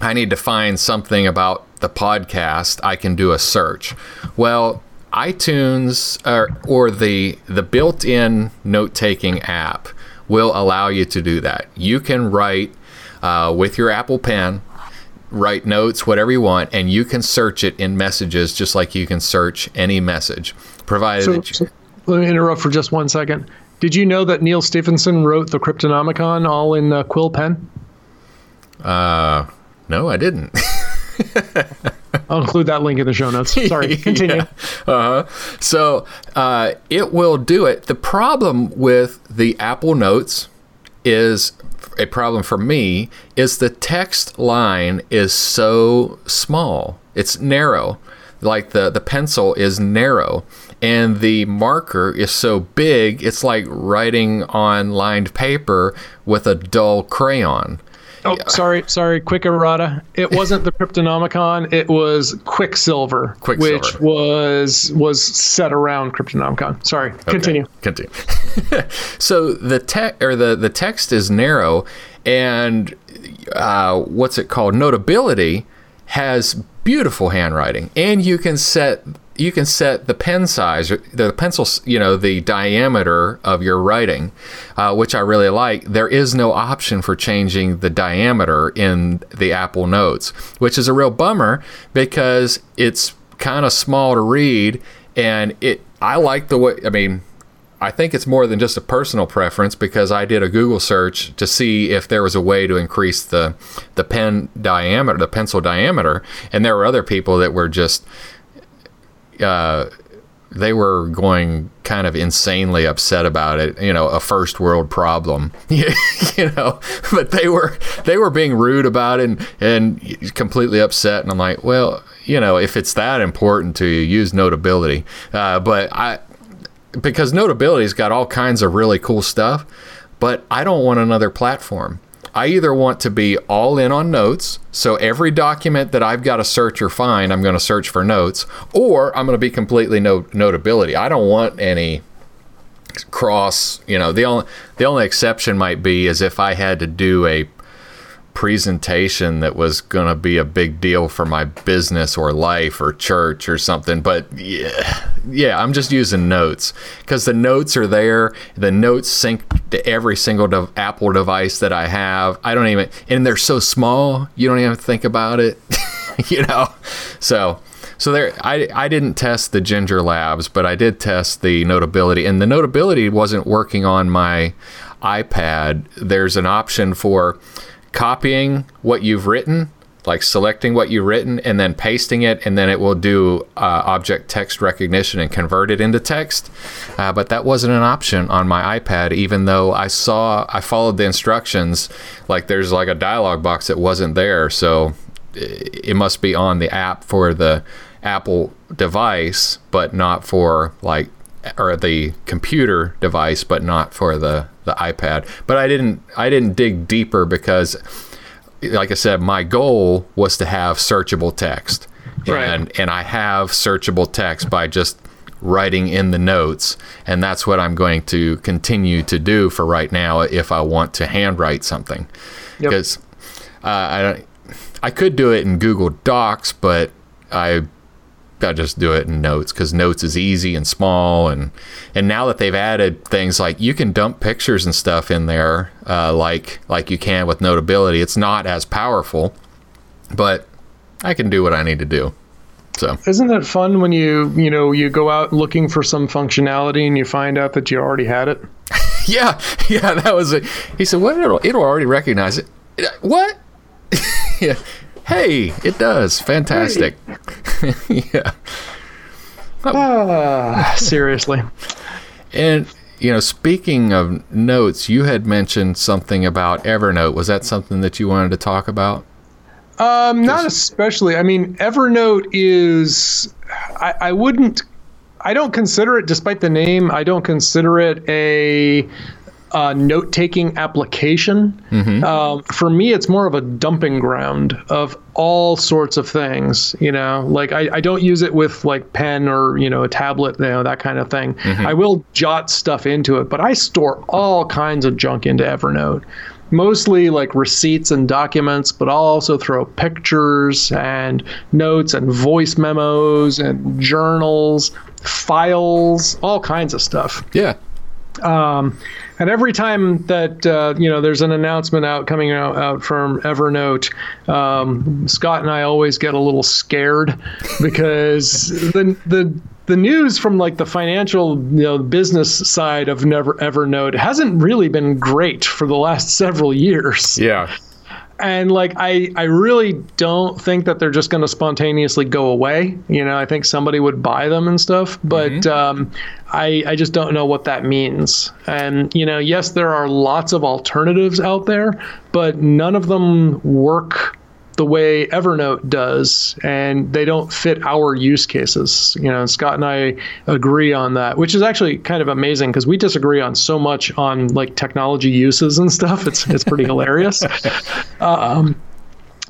I need to find something about the podcast. I can do a search. Well, iTunes or the built-in note-taking app will allow you to do that. You can write with your Apple Pen, write notes, whatever you want, and you can search it in messages just like you can search any message. So let me interrupt for just 1 second. Did you know that Neil Stephenson wrote the Cryptonomicon all in quill pen? No, I didn't. I'll include that link in the show notes. Sorry, continue. Yeah. So it will do it. The problem with the Apple Notes is, a problem for me, is the text line is so small. It's narrow. Like the pencil is narrow and the marker is so big, it's like writing on lined paper with a dull crayon. Oh, sorry. Quick errata. It wasn't the Cryptonomicon. It was Quicksilver. Which was set around Cryptonomicon. Sorry. Okay. Continue. So the text is narrow, and what's it called? Notability has beautiful handwriting, and you can set the pen size, the pencil, the diameter of your writing, which I really like. There is no option for changing the diameter in the Apple Notes, which is a real bummer because it's kind of small to read. And I like the way, I think it's more than just a personal preference, because I did a Google search to see if there was a way to increase the pen diameter, the pencil diameter. And there were other people that were just... they were going kind of insanely upset about it, a first world problem, but they were being rude about it and completely upset. And I'm like, well, if it's that important to you, use Notability. Because Notability's got all kinds of really cool stuff, but I don't want another platform. I either want to be all in on notes, so every document that I've got to search or find, I'm going to search for notes, or I'm going to be completely Notability. I don't want any cross, the only exception might be is if I had to do a presentation that was going to be a big deal for my business or life or church or something. But yeah, I'm just using notes because the notes are there. The notes sync to every single Apple device that I have. And they're so small, you don't even think about it, So there, I didn't test the Ginger Labs, but I did test the Notability, and the Notability wasn't working on my iPad. There's an option for copying what you've written, like selecting what you've written and then pasting it, and then it will do object text recognition and convert it into text. But that wasn't an option on my iPad, even though I followed the instructions. Like there's like a dialog box that wasn't there. So it must be on the app for the Apple device, but not for or the computer device, but not for the iPad. But I didn't dig deeper because, like I said, my goal was to have searchable text. Right. And I have searchable text by just writing in the notes. And that's what I'm going to continue to do for right now if I want to handwrite something. Yep. Because I could do it in Google Docs, but I just do it in notes because notes is easy and small. And now that they've added things like you can dump pictures and stuff in there, like you can with Notability, it's not as powerful, but I can do what I need to do. So isn't that fun when you go out looking for some functionality and you find out that you already had it? yeah, that was it. He said, "What? It'll already recognize it." What? Yeah. Hey, it does. Fantastic. Hey. Yeah. Seriously. And, speaking of notes, you had mentioned something about Evernote. Was that something that you wanted to talk about? Not especially. Evernote is, I wouldn't I don't consider it, despite the name, I don't consider it a note-taking application. Mm-hmm. For me, it's more of a dumping ground of all sorts of things. You know, like I don't use it with like pen or, you know, a tablet, you know, that kind of thing. Mm-hmm. I will jot stuff into it, but I store all kinds of junk into Evernote. Mostly like receipts and documents, but I'll also throw pictures and notes and voice memos and journals, files, all kinds of stuff. Yeah. And every time that, you know, there's an announcement coming out from Evernote, Scott and I always get a little scared because the news from like the financial, you know, business side of Evernote hasn't really been great for the last several years. Yeah. And like, I really don't think that they're just going to spontaneously go away. You know, I think somebody would buy them and stuff, but mm-hmm. I just don't know what that means. And, you know, yes, there are lots of alternatives out there, but none of them work the way Evernote does, and they don't fit our use cases. You know, Scott and I agree on that, which is actually kind of amazing because we disagree on so much on like technology uses and stuff. It's pretty hilarious. You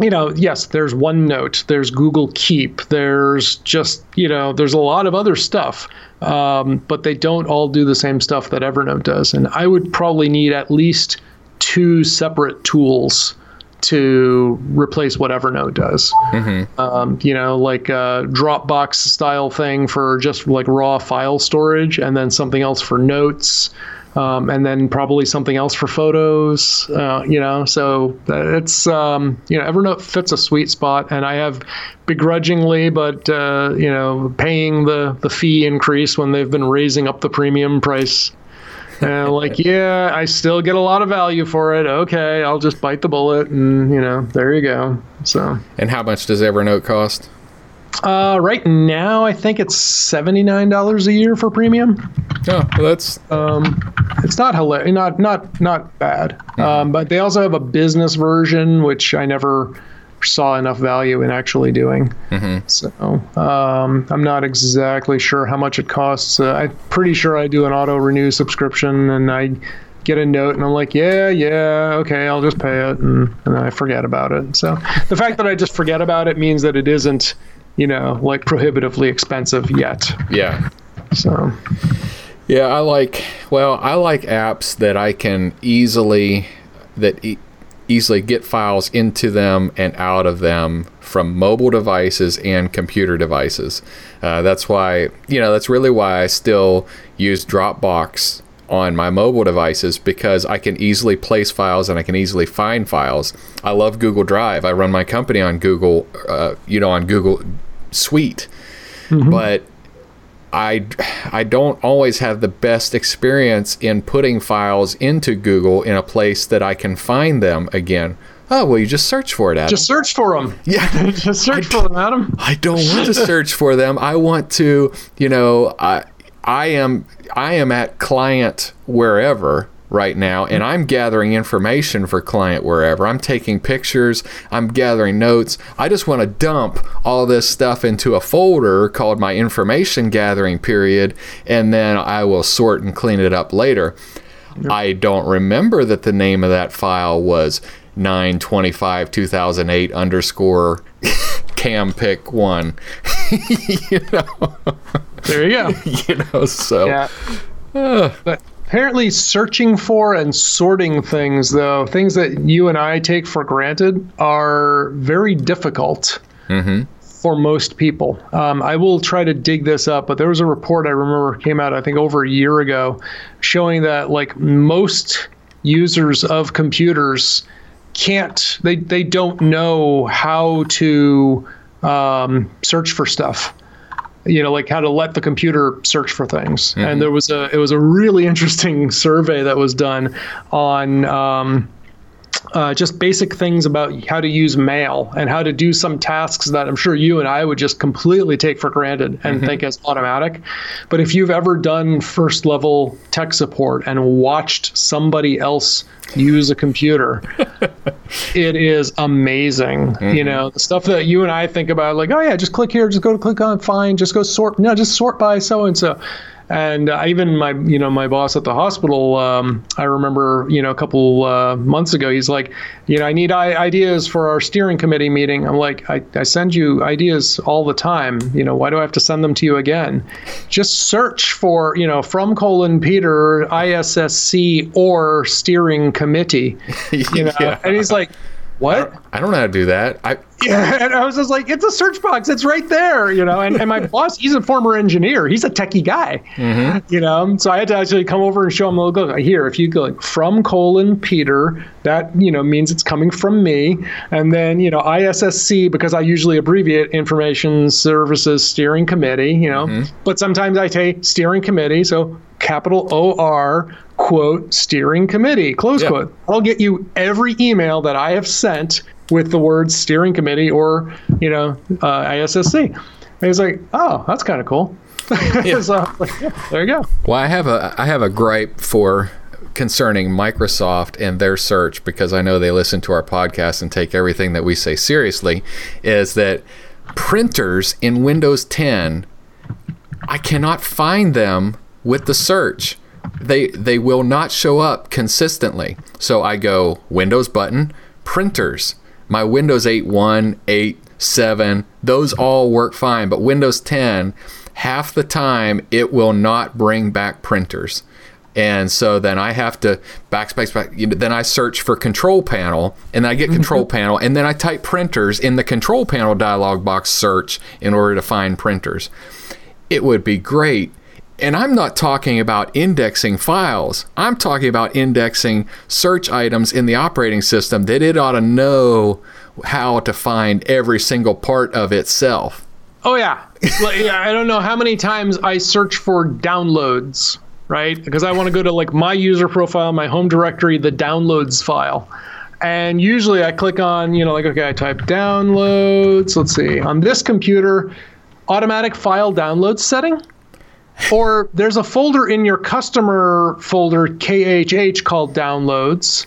know, yes, there's OneNote, there's Google Keep, there's just, you know, there's a lot of other stuff, but they don't all do the same stuff that Evernote does. And I would probably need at least two separate tools to replace what Evernote does. Mm-hmm. You know, like a Dropbox style thing for just like raw file storage, and then something else for notes, and then probably something else for photos, you know. So it's, you know, Evernote fits a sweet spot, and I have begrudgingly, but, you know, paying the fee increase when they've been raising up the premium price. And like, yeah, I still get a lot of value for it. Okay, I'll just bite the bullet, and you know, there you go. So. And how much does Evernote cost? Right now, I think it's $79 a year for premium. Oh, well, that's it's not hilarious, not bad. Mm-hmm. But they also have a business version, which I never saw enough value in actually doing. Mm-hmm. So I'm not exactly sure how much it costs. I'm pretty sure I do an auto renew subscription, and I get a note, and I'm like, yeah, okay, I'll just pay it, and then I forget about it. So the fact that I just forget about it means that it isn't, you know, like prohibitively expensive yet. Yeah. So. Yeah, I like apps that I can easily get files into them and out of them from mobile devices and computer devices. That's why, you know, that's really why I still use Dropbox on my mobile devices, because I can easily place files and I can easily find files. I love Google Drive. I run my company on Google, you know, on Google Suite. Mm-hmm. But I don't always have the best experience in putting files into Google in a place that I can find them again. Oh, well, you just search for it, Adam. Just search for them. Yeah. Just search for them, Adam. I don't want to search for them. I want to, you know, I am at client wherever right now, and I'm gathering information for client wherever. I'm taking pictures, I'm gathering notes. I just want to dump all this stuff into a folder called my information gathering period, and then I will sort and clean it up later. Yep. I don't remember that the name of that file was 925-2008 _ campic1. You know? There you go. You know, so. Yeah. Apparently, searching for and sorting things, though, things that you and I take for granted, are very difficult mm-hmm. for most people. I will try to dig this up, but there was a report I remember came out, I think, over a year ago, showing that like most users of computers can't, they don't know how to search for stuff. You know, like how to let the computer search for things. Mm-hmm. And it was a really interesting survey that was done on Just basic things about how to use mail and how to do some tasks that I'm sure you and I would just completely take for granted and think as automatic. But if you've ever done first level tech support and watched somebody else use a computer, it is amazing. You know, the stuff that you and I think about, like, oh yeah, just click here, just go to click on find, just go sort. No, just sort by so and so. And even my, you know, my boss at the hospital, I remember, you know, a couple months ago, he's like, you know, I need ideas for our steering committee meeting. I'm like, I send you ideas all the time. You know, why do I have to send them to you again? Just search for, you know, from colon Peter, ISSC or steering committee, you know, and he's like, what? I don't know how to do that. And I was just like, it's a search box. It's right there, you know. And my boss, he's a former engineer. He's a techie guy, you know. So I had to actually come over and show him, look, here, if you go like, from colon Peter, that, you know, means it's coming from me. And then, you know, ISSC, because I usually abbreviate Information Services Steering Committee, you know. But sometimes I say steering committee. So capital O-R, quote, steering committee, close quote. I'll get you every email that I have sent with the word steering committee or, you know, ISSC. And he's like, oh, that's kind of cool. So, like, there you go. Well, I have a gripe concerning Microsoft and their search, because I know they listen to our podcast and take everything that we say seriously, is that printers in Windows 10, I cannot find them with the search. They will not show up consistently. So I go Windows button, printers. My Windows 8.1, 8, 7, those all work fine. But Windows 10, half the time, it will not bring back printers. And so then I have to back. Then I search for control panel, and I get control panel. And then I type printers in the control panel dialog box search in order to find printers. It would be great. And I'm not talking about indexing files. I'm talking about indexing search items in the operating system that it ought to know how to find every single part of itself. Oh, yeah. I don't know how many times I search for downloads, right? Because I want to go to like my user profile, my home directory, the downloads file. And usually I click on, you know, like, okay, I type downloads. Let's see. On this computer, automatic file download setting. Or there's a folder in your customer folder, KHH, called downloads.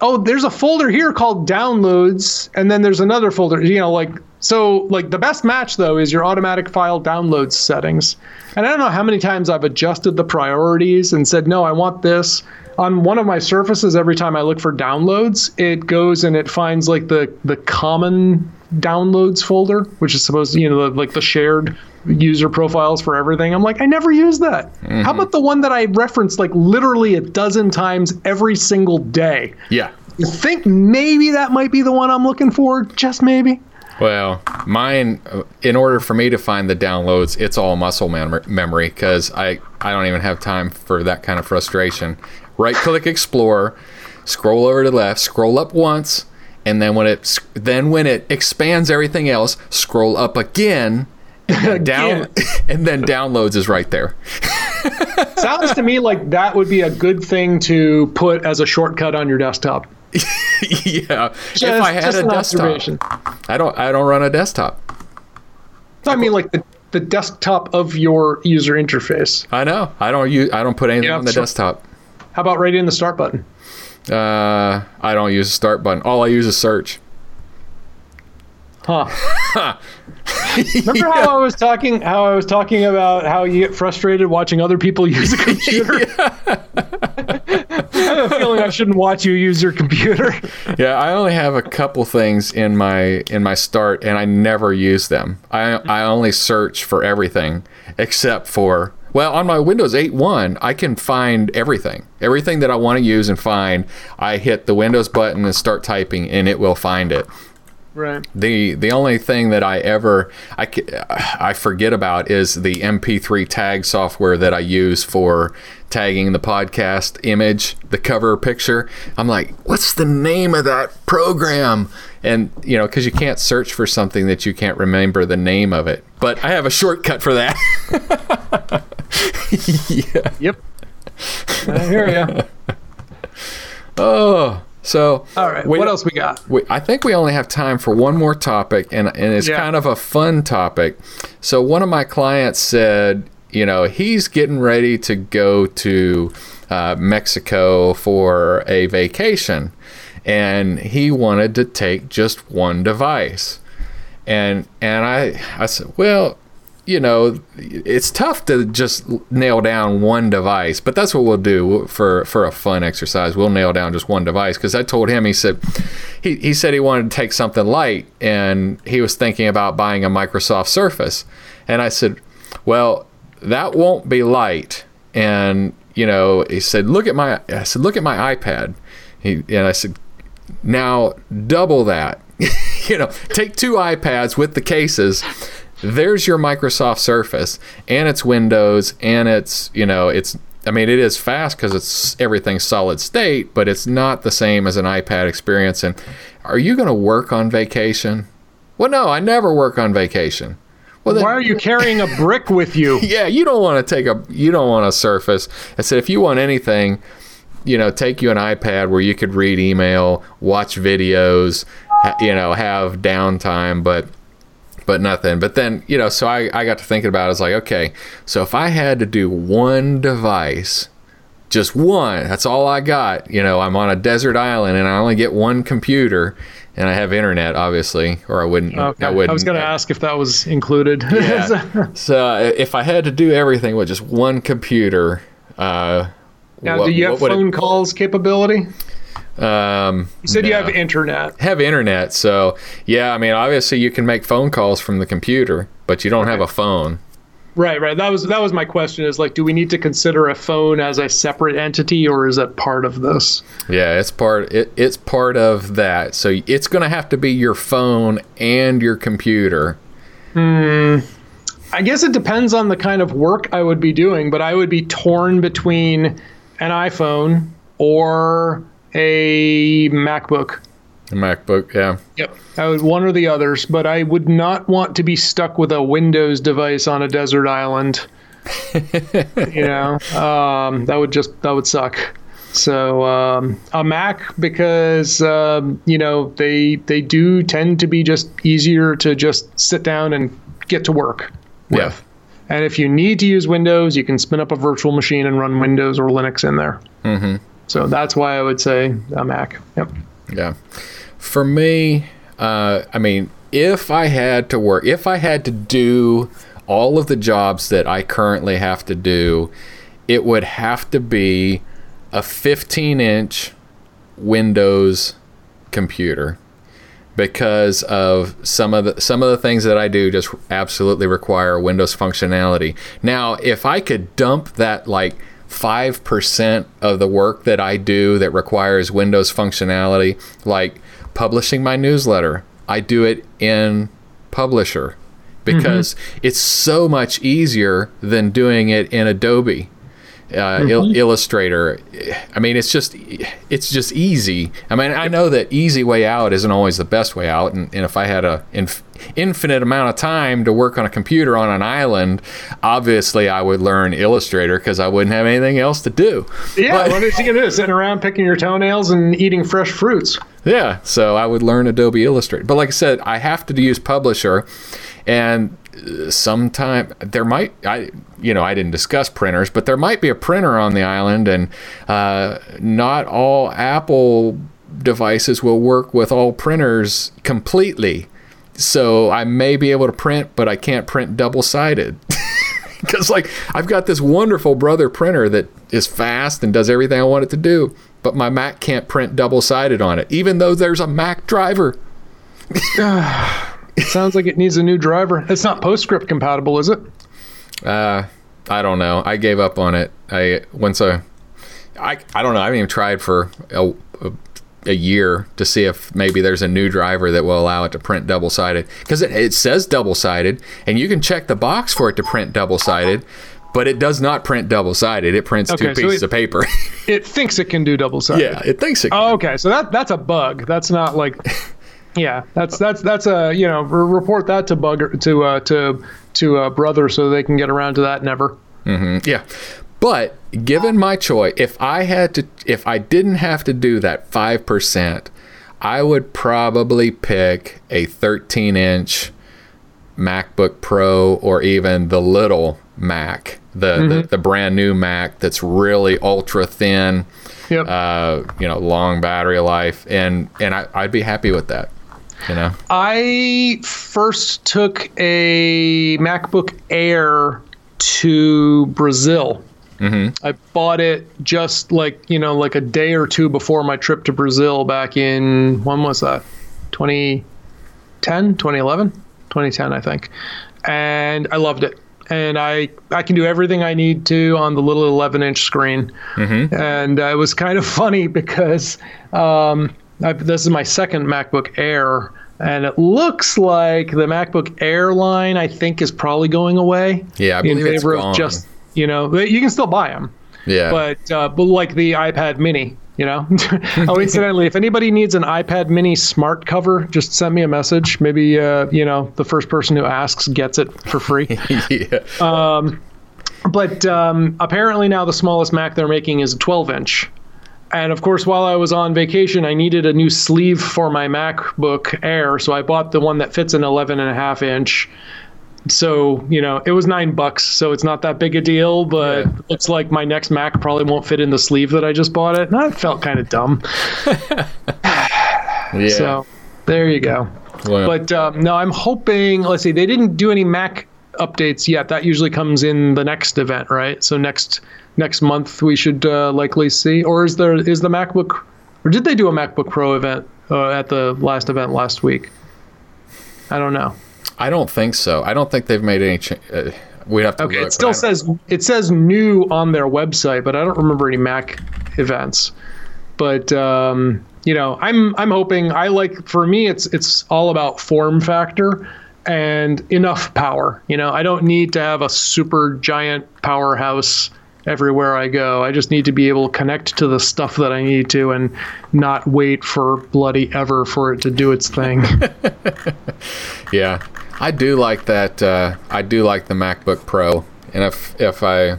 Oh, there's a folder here called downloads. And then there's another folder, you know, like, so like the best match though is your automatic file downloads settings. And I don't know how many times I've adjusted the priorities and said, no, I want this. On one of my surfaces, every time I look for downloads, it goes and it finds like the common downloads folder, which is supposed to, you know, like the shared user profiles for everything. I'm like, I never use that. How about the one that I referenced like literally a dozen times every single day? Yeah. You think maybe that might be the one I'm looking for? Just maybe. Well, mine, in order for me to find the downloads, it's all muscle memory because I don't even have time for that kind of frustration. Right click Explorer, scroll over to the left, scroll up once, and then when it expands everything else, scroll up again. And then downloads is right there. Sounds to me like that would be a good thing to put as a shortcut on your desktop. Just, if I had a desktop. I don't run a desktop. I mean, like the desktop of your user interface. I know. I don't put anything on the desktop. How about right in the start button? I don't use the start button. All I use is search. Remember how I was talking about how you get frustrated watching other people use a computer? I have a feeling I shouldn't watch you use your computer. I only have a couple things in my start, and I never use them. I only search for everything except for, well, on my Windows 8.1, I can find everything. Everything that I want to use and find, I hit the Windows button and start typing, and it will find it. Right. The only thing that I forget about is the MP3 tag software that I use for tagging the podcast image, the cover picture. I'm like, what's the name of that program? And, you know, because you can't search for something that you can't remember the name of it. But I have a shortcut for that. Yep. I hear you. Oh, So, all right, what else we got? I think we only have time for one more topic, and it's kind of a fun topic. So one of my clients said, you know, he's getting ready to go to Mexico for a vacation, and he wanted to take just one device. And I said, well, you know, it's tough to just nail down one device, but that's what we'll do for a fun exercise. We'll nail down just one device, because I told him, he said he wanted to take something light, and he was thinking about buying a Microsoft Surface. And I said, well, that won't be light. And, you know, he said, look at my iPad. And I said, now double that. You know, take two iPads with the cases. There's your Microsoft Surface, and it's Windows, and it's, you know, it's, I mean, it is fast because it's everything solid state, but it's not the same as an iPad experience. And are you going to work on vacation? Well, no, I never work on vacation. Well, then, why are you carrying a brick with you? Yeah, you don't want a Surface. I said, if you want anything, you know, take you an iPad where you could read email, watch videos, you know, have downtime, but nothing. But then, you know, so I got to thinking about it. I was like, okay, so if I had to do one device, just one, that's all I got. You know, I'm on a desert island and I only get one computer, and I have internet, obviously, or I wouldn't. Okay. I was going to ask if that was included. Yeah. So if I had to do everything with just one computer, now, do you have phone calls capability? You said you have internet. Have internet, so yeah. I mean, obviously, you can make phone calls from the computer, but you don't have a phone. Right. That was my question. Is like, do we need to consider a phone as a separate entity, or is it part of this? Yeah, it's part of that. So it's going to have to be your phone and your computer. I guess it depends on the kind of work I would be doing, but I would be torn between an iPhone or a MacBook. A MacBook, yeah. Yep. I would one or the others, but I would not want to be stuck with a Windows device on a desert island. You know, that would suck. So a Mac, because you know, they do tend to be just easier to just sit down and get to work with. Yeah. And if you need to use Windows, you can spin up a virtual machine and run Windows or Linux in there. Mm-hmm. So that's why I would say a Mac. Yep. Yeah. For me, I mean, if I had to do all of the jobs that I currently have to do, it would have to be a 15-inch Windows computer, because of some of the things that I do just absolutely require Windows functionality. Now, if I could dump that, like, 5% of the work that I do that requires Windows functionality, like publishing my newsletter, I do it in Publisher, because it's so much easier than doing it in Adobe Illustrator. I mean, it's just easy. I mean, I know that easy way out isn't always the best way out, and if I had a infinite amount of time to work on a computer on an island, obviously I would learn Illustrator, because I wouldn't have anything else to do. Yeah, but what is you gonna do? Sitting around picking your toenails and eating fresh fruits. Yeah, so I would learn Adobe Illustrator. But like I said, I have to use Publisher, and sometime there might, I didn't discuss printers, but there might be a printer on the island, and not all Apple devices will work with all printers completely. So I may be able to print, but I can't print double-sided, because like I've got this wonderful Brother printer that is fast and does everything I want it to do, but my Mac can't print double-sided on it, even though there's a Mac driver. It sounds like it needs a new driver. It's not PostScript compatible, is it? I don't know. I gave up on it. I don't know. I haven't even tried for a year to see if maybe there's a new driver that will allow it to print double-sided, because it says double-sided, and you can check the box for it to print double-sided, but it does not print double-sided. It prints two pieces of paper. It thinks it can do double-sided. Yeah, it thinks it can. Oh, okay. So that's a bug. That's not like... Yeah, that's a, you know, report that to Bugger to Brother, so they can get around to that never. Mm-hmm. Yeah, but given my choice, if I didn't have to do that 5%, I would probably pick a 13-inch MacBook Pro or even the little Mac, the brand new Mac that's really ultra thin, long battery life, and I'd be happy with that. You know, I first took a MacBook Air to Brazil. Mm-hmm. I bought it just like a day or two before my trip to Brazil back in, when was that? 2010, I think. And I loved it. And I can do everything I need to on the little 11-inch screen. Mm-hmm. And it was kind of funny because this is my second MacBook Air, and it looks like the MacBook Air line, I think, is probably going away. Yeah, I believe it's gone. You can still buy them. Yeah. But like the iPad Mini, you know. Oh, incidentally, if anybody needs an iPad Mini smart cover, just send me a message. Maybe the first person who asks gets it for free. Yeah. But apparently now the smallest Mac they're making is a 12-inch. And of course, while I was on vacation, I needed a new sleeve for my MacBook Air, so I bought the one that fits an 11.5-inch. So, it was $9, so it's not that big a deal, but yeah. Looks like my next Mac probably won't fit in the sleeve that I just bought it. And I felt kind of dumb. Yeah. So there you go. Wow. But no, I'm hoping, let's see, they didn't do any Mac updates yet. That usually comes in the next event, right? So next month we should likely see. Or is the MacBook, or did they do a MacBook Pro event at the last event last week? I don't know. I don't think so. I don't think they've made any change. We'd have to look. It still says new on their website, but I don't remember any Mac events. But I'm hoping. For me, it's all about form factor and enough power. I don't need to have a super giant powerhouse everywhere I go. I just need to be able to connect to the stuff that I need to and not wait for bloody ever for it to do its thing. Yeah. I do like that. I do like the MacBook Pro. And if I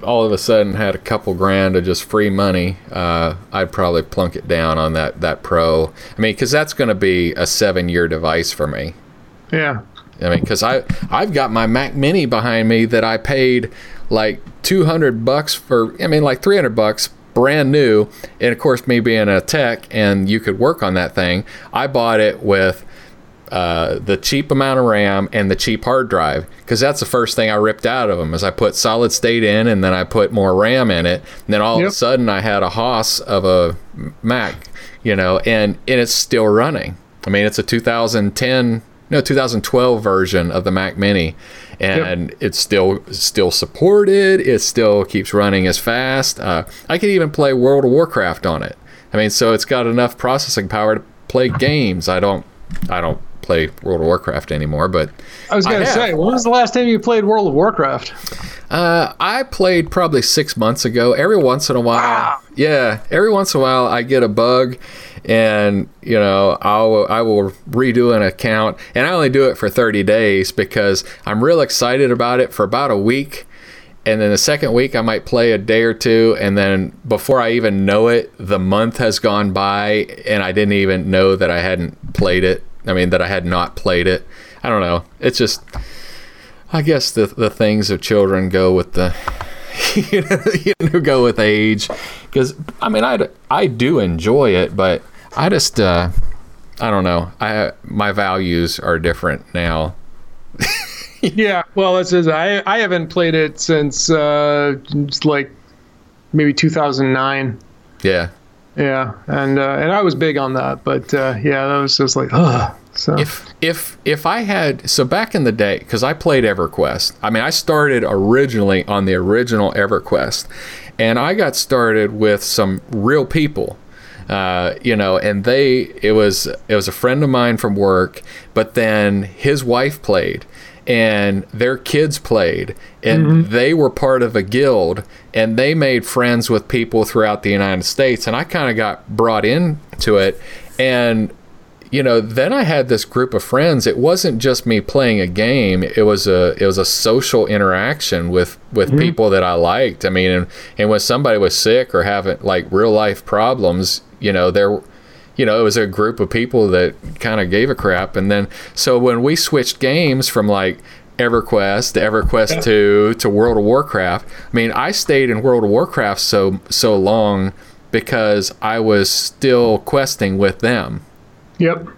all of a sudden had a couple grand of just free money, I'd probably plunk it down on that Pro. I mean, because that's going to be a 7-year device for me. Yeah. I mean, because I've got my Mac Mini behind me that I paid like $200 for, $300 brand new. And of course, me being a tech and you could work on that thing, I bought it with the cheap amount of RAM and the cheap hard drive, because that's the first thing I ripped out of them is I put solid state in and then I put more RAM in it. And then all of a sudden I had a hoss of a Mac, and it's still running. I mean, it's a 2012 version of the Mac Mini, and it's still supported. It still keeps running as fast. I could even play World of Warcraft on it. I mean, so it's got enough processing power to play games. I don't play World of Warcraft anymore, but I was gonna say, when was the last time you played World of Warcraft? I played probably 6 months ago. Every once in a while, I get a bug, and I will redo an account, and I only do it for 30 days because I'm real excited about it for about a week, and then the second week I might play a day or two, and then before I even know it, the month has gone by, and I didn't even know that I hadn't played it. I mean, that I had not played it. I don't know. It's just, I guess the things of children go with the, go with age. Because, I do enjoy it, but I just, I don't know. My values are different now. Yeah, well, it's just, I haven't played it since, maybe 2009. Yeah. Yeah, and I was big on that, but that was just like, ugh. So if I had, so back in the day, because I played EverQuest. I mean, I started originally on the original EverQuest, and I got started with some real people, and it was a friend of mine from work, but then his wife played, and their kids played, and they were part of a guild, and they made friends with people throughout the United States, and I kind of got brought into it, and you know, then I had this group of friends. It wasn't just me playing a game. It was a social interaction with mm-hmm. people that I liked. I mean, and when somebody was sick or having like real life problems, you know, there, you know, it was a group of people that kind of gave a crap. And then, so when we switched games from like EverQuest to EverQuest 2 to World of Warcraft, I mean, I stayed in World of Warcraft so long because I was still questing with them. Yep.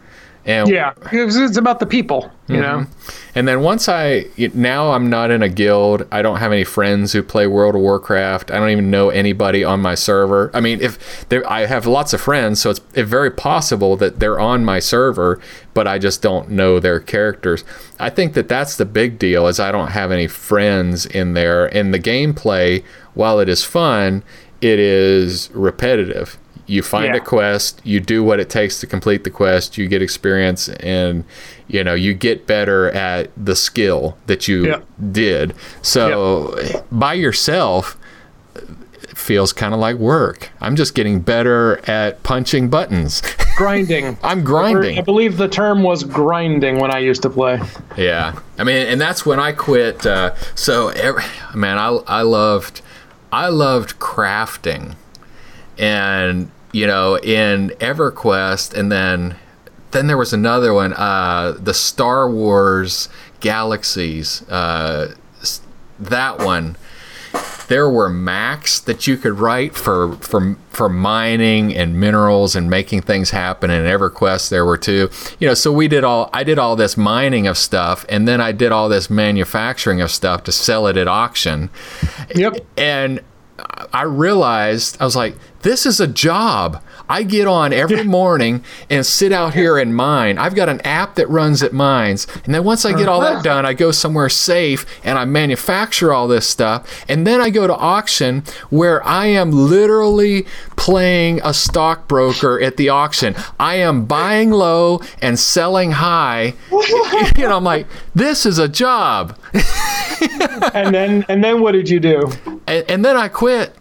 And yeah, it's about the people, you mm-hmm. know. And then now I'm not in a guild. I don't have any friends who play World of Warcraft. I don't even know anybody on my server. I mean, I have lots of friends, so it's very possible that they're on my server, but I just don't know their characters. I think that that's the big deal, is I don't have any friends in there. And the gameplay, while it is fun, it is repetitive. You find a quest, you do what it takes to complete the quest, you get experience, and you know, you get better at the skill that you did. So by yourself, it feels kind of like work. I'm just getting better at punching buttons. Grinding. I'm grinding. I believe the term was grinding when I used to play. Yeah. I mean, and that's when I quit. I loved crafting. And you know, in EverQuest, and then there was another one, the Star Wars Galaxies. That one, there were Macs that you could write for mining and minerals and making things happen. And in EverQuest, there were too. You know, so I did all this mining of stuff, and then I did all this manufacturing of stuff to sell it at auction. Yep. And I realized, I was like, this is a job. I get on every morning and sit out here and mine. I've got an app that runs at mines. And then once I get all that done, I go somewhere safe and I manufacture all this stuff. And then I go to auction, where I am literally playing a stockbroker at the auction. I am buying low and selling high. You know, I'm like, this is a job. And then what did you do? And then I quit.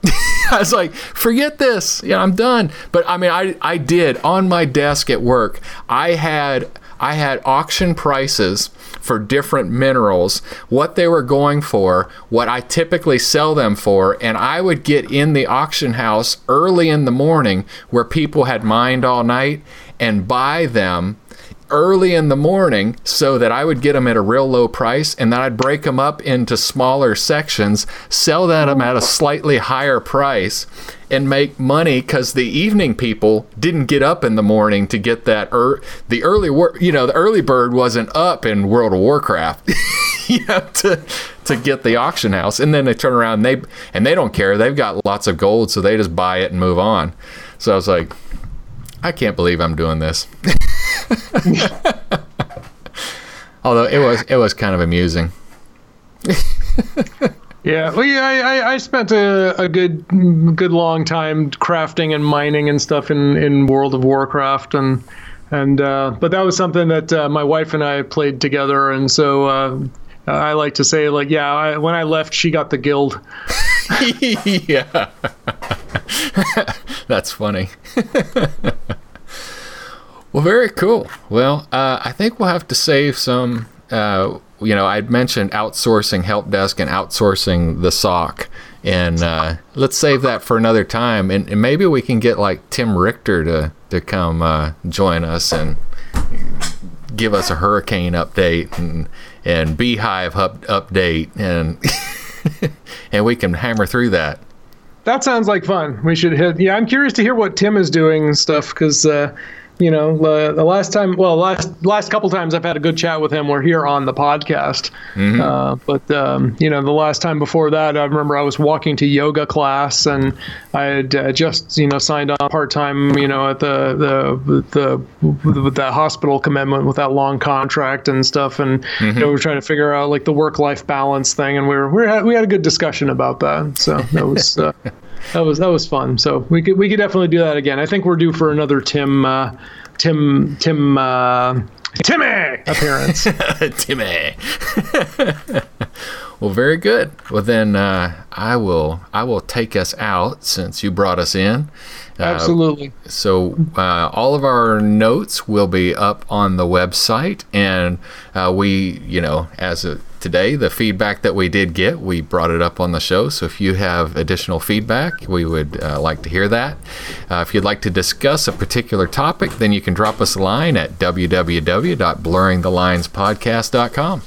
I was like, forget this. You know, I'm done. But I mean, I did, on my desk at work, I had auction prices for different minerals, what they were going for, what I typically sell them for, and I would get in the auction house early in the morning, where people had mined all night, and buy them early in the morning so that I would get them at a real low price, and then I'd break them up into smaller sections, sell them at a slightly higher price, and make money, because the evening people didn't get up in the morning to get that. The early bird wasn't up in World of Warcraft, you know, to get the auction house. And then they turn around, and they don't care. They've got lots of gold, so they just buy it and move on. So I was like, I can't believe I'm doing this. Although it was kind of amusing. Yeah, well, yeah, I spent a good long time crafting and mining and stuff in World of Warcraft, and but that was something that my wife and I played together, and so I like to say, like, when I left, she got the guild. Yeah. That's funny. Well, very cool. Well, I think we'll have to save some, I'd mentioned outsourcing help desk and outsourcing the SOC. And let's save that for another time. And maybe we can get like Tim Richter to come join us and give us a hurricane update and beehive update. And and we can hammer through that. That sounds like fun. We should hit. Yeah, I'm curious to hear what Tim is doing and stuff, because you know, the last time, well, last couple times I've had a good chat with him were here on the podcast. Mm-hmm. But the last time before that, I remember I was walking to yoga class, and I had just, you know, signed on part-time, you know, at the hospital commitment with that long contract and stuff. And, mm-hmm. you know, we were trying to figure out like the work-life balance thing. And we had a good discussion about that. So that was, That was fun. So we could definitely do that again. I think we're due for another Timmy appearance. Timmy. Well, very good. Well, then I will take us out, since you brought us in. Absolutely. So all of our notes will be up on the website, and we, you know, as of today, the feedback that we did get, we brought it up on the show. So if you have additional feedback, we would like to hear that. If you'd like to discuss a particular topic, then you can drop us a line at www.blurringthelinespodcast.com.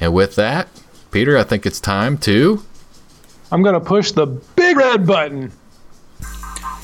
And with that, Peter, I think it's time to... I'm going to push the big red button.